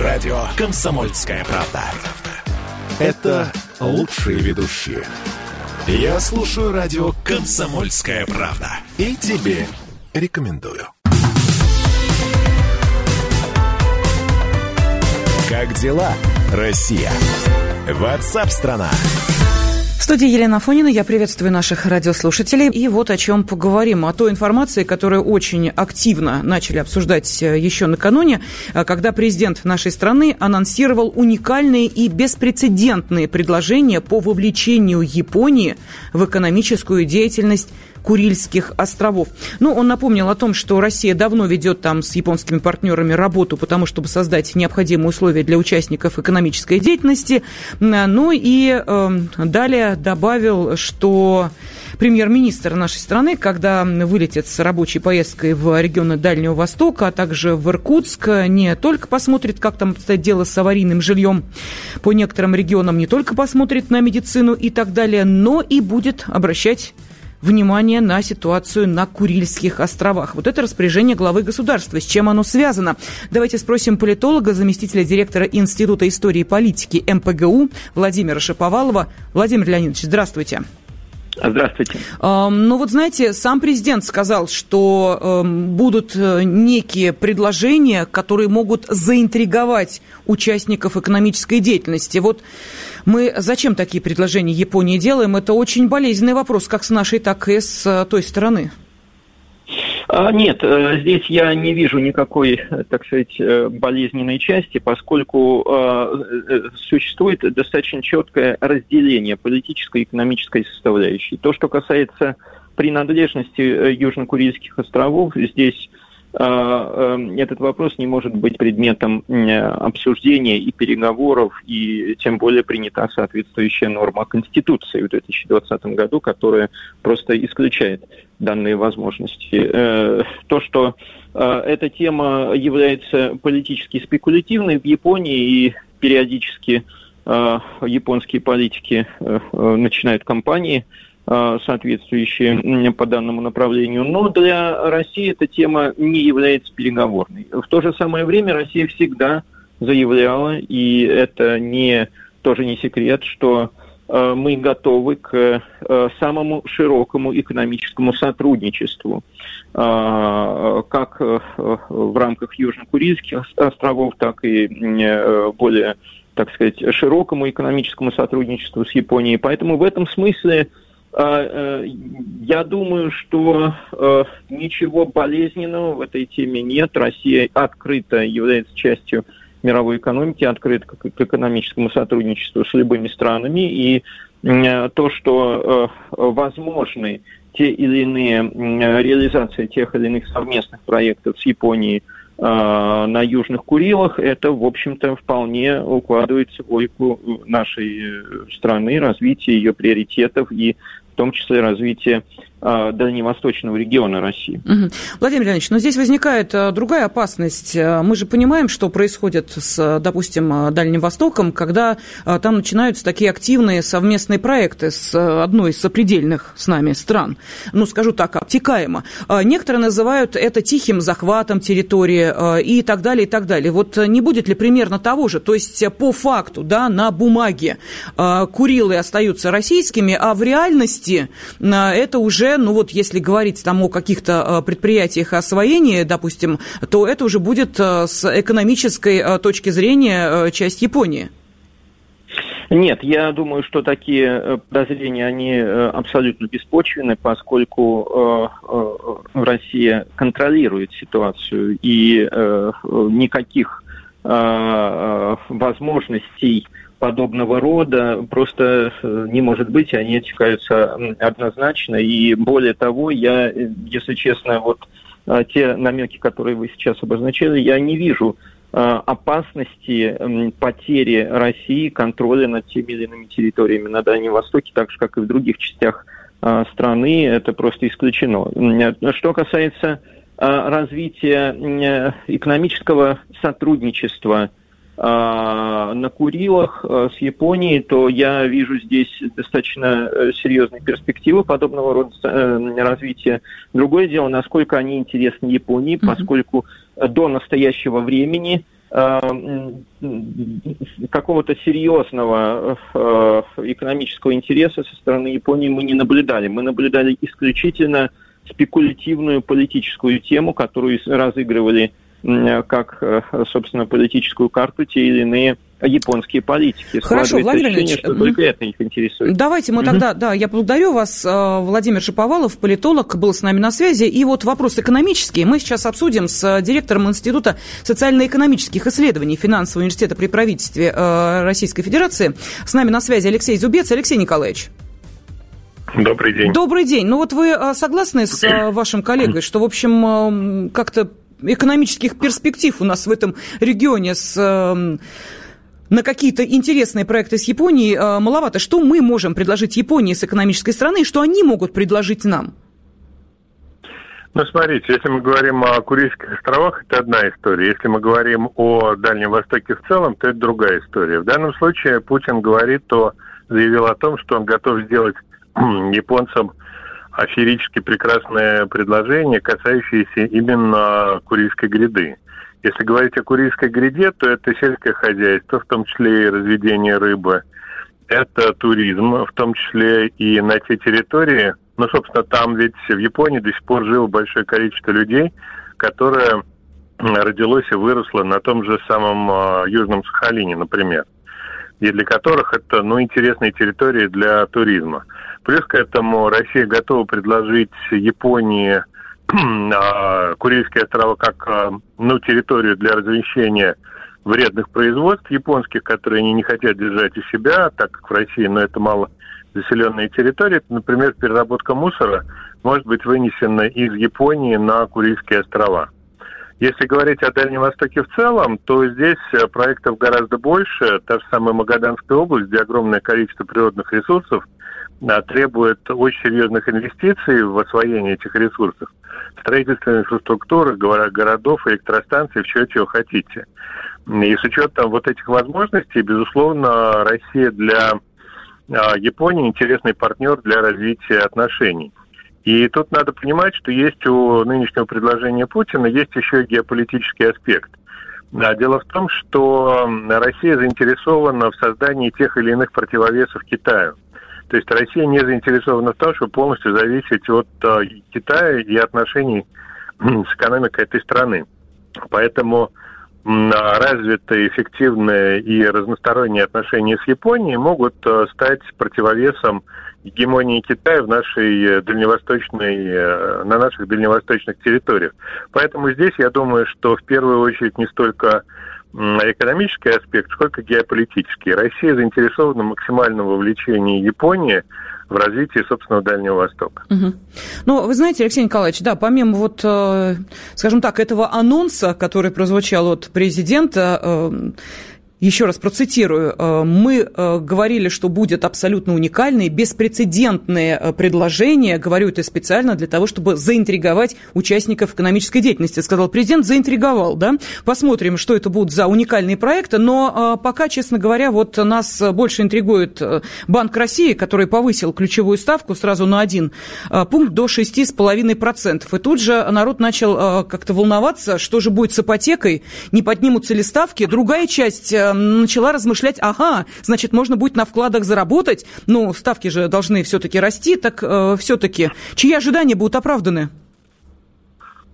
радио «Комсомольская правда». Это лучшие ведущие. Я слушаю радио «Комсомольская правда» и тебе рекомендую. Как дела, Россия? WhatsApp-страна. В студии Елена Афонина. Я приветствую наших радиослушателей. И вот о чем поговорим. О той информации, которую очень активно начали обсуждать еще накануне, когда президент нашей страны анонсировал уникальные и беспрецедентные предложения по вовлечению Японии в экономическую деятельность Курильских островов. Но он напомнил о том, что Россия давно ведет там с японскими партнерами работу по тому, чтобы создать необходимые условия для участников экономической деятельности. Ну и далее добавил, что премьер-министр нашей страны, когда вылетит с рабочей поездкой в регионы Дальнего Востока, а также в Иркутск, не только посмотрит, как там обстоит дело с аварийным жильем по некоторым регионам, не только посмотрит на медицину и так далее, но и будет обращать внимание на ситуацию на Курильских островах. Вот это распоряжение главы государства. С чем оно связано? Давайте спросим политолога, заместителя директора Института истории и политики МПГУ Владимира Шаповалова. Владимир Леонидович, здравствуйте. Здравствуйте. Ну вот знаете, сам президент сказал, что будут некие предложения, которые могут заинтриговать участников экономической деятельности. Вот мы зачем такие предложения Японии делаем? Это очень болезненный вопрос, как с нашей, так и с той стороны. Нет, здесь я не вижу никакой, так сказать, болезненной части, поскольку существует достаточно четкое разделение политической и экономической составляющей. То, что касается принадлежности Южно-Курильских островов, здесь этот вопрос не может быть предметом обсуждения и переговоров, и тем более принята соответствующая норма Конституции в 2020 году, которая просто исключает данные возможности. То, что эта тема является политически спекулятивной в Японии, и периодически японские политики начинают кампании, соответствующие по данному направлению. Но для России эта тема не является переговорной. В то же самое время Россия всегда заявляла, и это тоже не секрет, что мы готовы к самому широкому экономическому сотрудничеству, как в рамках Южно-Курильских островов, так и более, так сказать, широкому экономическому сотрудничеству с Японией. Поэтому в этом смысле я думаю, что ничего болезненного в этой теме нет. Россия открыто является частью мировой экономики, открыт к экономическому сотрудничеству с любыми странами, и то, что возможны те или иные реализации тех или иных совместных проектов с Японией на Южных Курилах, это, в общем-то, вполне укладывается в логику нашей страны, развития ее приоритетов и в том числе развитие дальневосточного региона России. Угу. Владимир Леонидович, но здесь возникает другая опасность. Мы же понимаем, что происходит с, допустим, Дальним Востоком, когда там начинаются такие активные совместные проекты с одной из сопредельных с нами стран. Ну, скажу так, обтекаемо. Некоторые называют это тихим захватом территории и так далее, и так далее. Вот не будет ли примерно того же? То есть по факту, да, на бумаге Курилы остаются российскими, а в реальности это уже, ну вот если говорить там о каких-то предприятиях освоения, допустим, то это уже будет с экономической точки зрения часть Японии. Нет, я думаю, что такие подозрения, они абсолютно беспочвенны, поскольку Россия контролирует ситуацию, и никаких возможностей подобного рода просто не может быть, они отсекаются однозначно. И более того, я, если честно, вот те намеки, которые вы сейчас обозначили, я не вижу опасности потери России контроля над теми или иными территориями на Дальнем Востоке, так же, как и в других частях страны, это просто исключено. Что касается развития экономического сотрудничества на Курилах с Японией, то я вижу здесь достаточно серьезные перспективы подобного рода развития. Другое дело, насколько они интересны Японии, поскольку до настоящего времени какого-то серьезного экономического интереса со стороны Японии мы не наблюдали. Мы наблюдали исключительно спекулятивную политическую тему, которую разыгрывали как, собственно, политическую карту те или иные японские политики. Хорошо, Владимир Ильич, что только это их интересует. Давайте мы тогда, да, я благодарю вас. Владимир Шаповалов, политолог, был с нами на связи. И вот вопрос экономический мы сейчас обсудим с директором Института социально-экономических исследований Финансового университета при правительстве Российской Федерации. С нами на связи Алексей Зубец. Алексей Николаевич. Добрый день. Добрый день. Ну вот вы согласны с вашим коллегой, что, в общем, как-то экономических перспектив у нас в этом регионе на какие-то интересные проекты с Японией маловато? Что мы можем предложить Японии с экономической стороны, и что они могут предложить нам? Ну, смотрите, если мы говорим о Курильских островах, это одна история. Если мы говорим о Дальнем Востоке в целом, то это другая история. В данном случае Путин заявил о том, что он готов сделать японцам аферически прекрасное предложение, касающееся именно Курильской гряды. Если говорить о Курильской гряде, то это сельское хозяйство, в том числе и разведение рыбы. Это туризм, в том числе и на те территории. Ну, собственно, там ведь в Японии до сих пор жило большое количество людей, которое родилось и выросло на том же самом Южном Сахалине, например, и для которых это, интересные территории для туризма. Плюс к этому Россия готова предложить Японии Курильские острова как территорию для размещения вредных производств японских, которые они не хотят держать у себя, так как в России, это мало заселенные территории. Например, переработка мусора может быть вынесена из Японии на Курильские острова. Если говорить о Дальнем Востоке в целом, то здесь проектов гораздо больше. Та же самая Магаданская область, где огромное количество природных ресурсов, требует очень серьезных инвестиций в освоение этих ресурсов. Строительство инфраструктуры, городов, электростанций, все, чего хотите. И с учетом этих возможностей, безусловно, Россия для Японии интересный партнер для развития отношений. И тут надо понимать, что есть у нынешнего предложения Путина есть еще и геополитический аспект. Дело в том, что Россия заинтересована в создании тех или иных противовесов Китаю. То есть Россия не заинтересована в том, чтобы полностью зависеть от Китая и отношений с экономикой этой страны. Поэтому развитые, эффективные и разносторонние отношения с Японией могут стать противовесом гегемонии Китая на наших дальневосточных территориях. Поэтому здесь, я думаю, что в первую очередь не столько экономический аспект, сколько геополитический. Россия заинтересована в максимальном вовлечении Японии в развитии, собственно, Дальнего Востока. Угу. Ну, вы знаете, Алексей Николаевич, да, помимо скажем так, этого анонса, который прозвучал от президента, еще раз процитирую, мы говорили, что будет абсолютно уникальное, беспрецедентное предложение, говорю это специально для того, чтобы заинтриговать участников экономической деятельности, сказал президент, заинтриговал, да, посмотрим, что это будут за уникальные проекты, но пока, честно говоря, нас больше интригует Банк России, который повысил ключевую ставку сразу на 1 пункт до 6,5%, и тут же народ начал как-то волноваться, что же будет с ипотекой, не поднимутся ли ставки, другая часть начала размышлять, значит, можно будет на вкладах заработать, но ставки же должны все-таки расти, так все-таки чьи ожидания будут оправданы?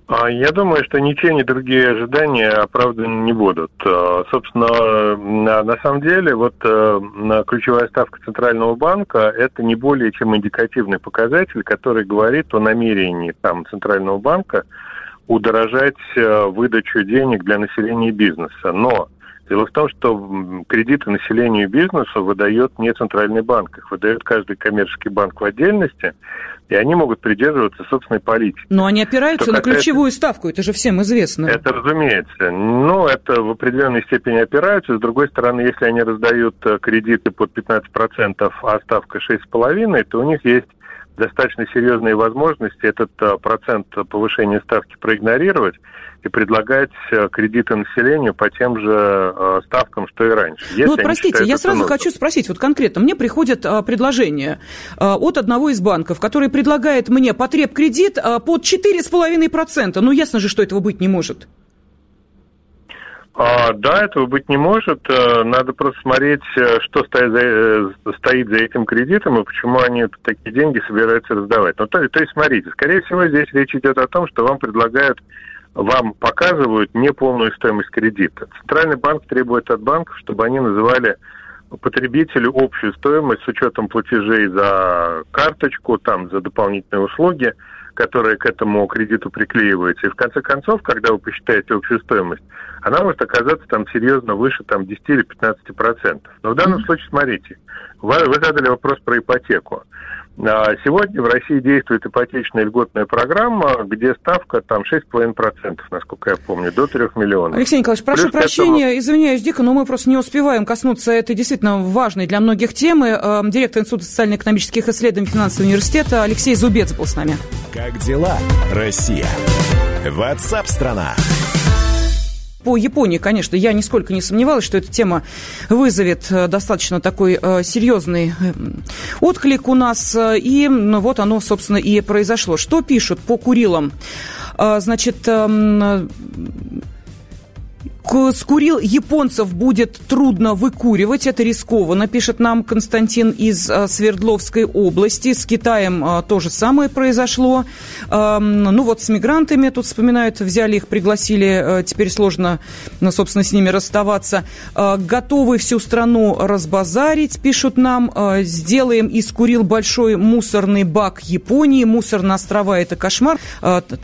Я думаю, что ни те, ни другие ожидания оправданы не будут. Собственно, на самом деле, ключевая ставка Центрального банка – это не более чем индикативный показатель, который говорит о намерении Центрального банка удорожать выдачу денег для населения и бизнеса. Но дело в том, что кредиты населению и бизнесу выдает не Центральный банк, их выдает каждый коммерческий банк в отдельности, и они могут придерживаться собственной политики. Но они опираются на ключевую ставку, это же всем известно. Это разумеется. Это в определенной степени опираются. С другой стороны, если они раздают кредиты под 15%, а ставка 6,5%, то у них есть достаточно серьезные возможности этот процент повышения ставки проигнорировать и предлагать кредиты населению по тем же ставкам, что и раньше. Простите, я сразу хочу спросить, конкретно, мне приходит предложение от одного из банков, который предлагает мне потребкредит под 4,5%. Ясно же, что этого быть не может. Да, этого быть не может. Надо просто смотреть, что стоит за этим кредитом и почему они такие деньги собираются раздавать. Ну, то есть, смотрите, скорее всего, здесь речь идет о том, что вам предлагают, вам показывают неполную стоимость кредита. Центральный банк требует от банков, чтобы они называли потребителю общую стоимость с учетом платежей за карточку, там, за дополнительные услуги, которые к этому кредиту приклеиваются. И в конце концов, когда вы посчитаете общую стоимость, она может оказаться там серьезно выше там, 10 или 15%. Но в данном случае, смотрите, вы задали вопрос про ипотеку. Сегодня в России действует ипотечная льготная программа, где ставка там 6,5%, насколько я помню, до 3 миллионов. Алексей Николаевич, прошу прощения, извиняюсь дико, но мы просто не успеваем коснуться этой действительно важной для многих темы. Директор Института социально-экономических исследований Финансового университета Алексей Зубец был с нами. Как дела, Россия? WhatsApp-страна. По Японии, конечно, я нисколько не сомневалась, что эта тема вызовет достаточно такой серьезный отклик у нас. И вот оно, собственно, и произошло. Что пишут по Курилам? Значит, с Курил японцев будет трудно выкуривать, это рискованно, пишет нам Константин из Свердловской области. С Китаем то же самое произошло. Ну вот с мигрантами, тут вспоминают, взяли их, пригласили, теперь сложно, собственно, с ними расставаться. Готовы всю страну разбазарить, пишут нам. Сделаем из Курил большой мусорный бак Японии. Мусор на острова – это кошмар.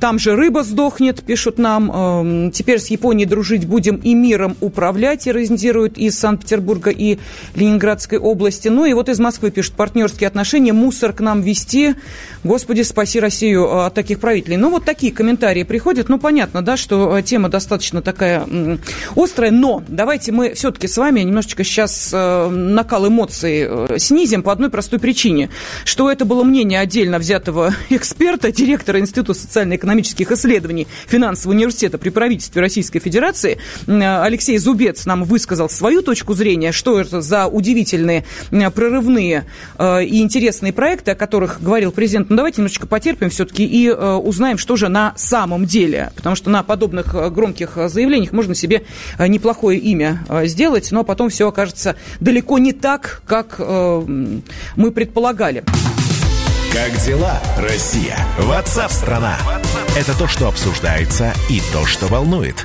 Там же рыба сдохнет, пишут нам. Теперь с Японией дружить будем и миром управлять, иронизируют из Санкт-Петербурга и Ленинградской области. Ну и вот из Москвы пишут: партнерские отношения, мусор к нам вести. Господи, спаси Россию от таких правителей. Ну вот такие комментарии приходят. Ну понятно, да, что тема достаточно такая острая, но давайте мы все-таки с вами немножечко сейчас накал эмоций снизим по одной простой причине, что это было мнение отдельно взятого эксперта, директора Института социально-экономических исследований Финансового университета при правительстве Российской Федерации. Алексей Зубец нам высказал свою точку зрения, что это за удивительные, прорывные и интересные проекты, о которых говорил президент. Ну, давайте немножечко потерпим все-таки и узнаем, что же на самом деле. Потому что на подобных громких заявлениях можно себе неплохое имя сделать, но потом все окажется далеко не так, как мы предполагали. Как дела, Россия? WhatsApp-страна. Это то, что обсуждается и то, что волнует.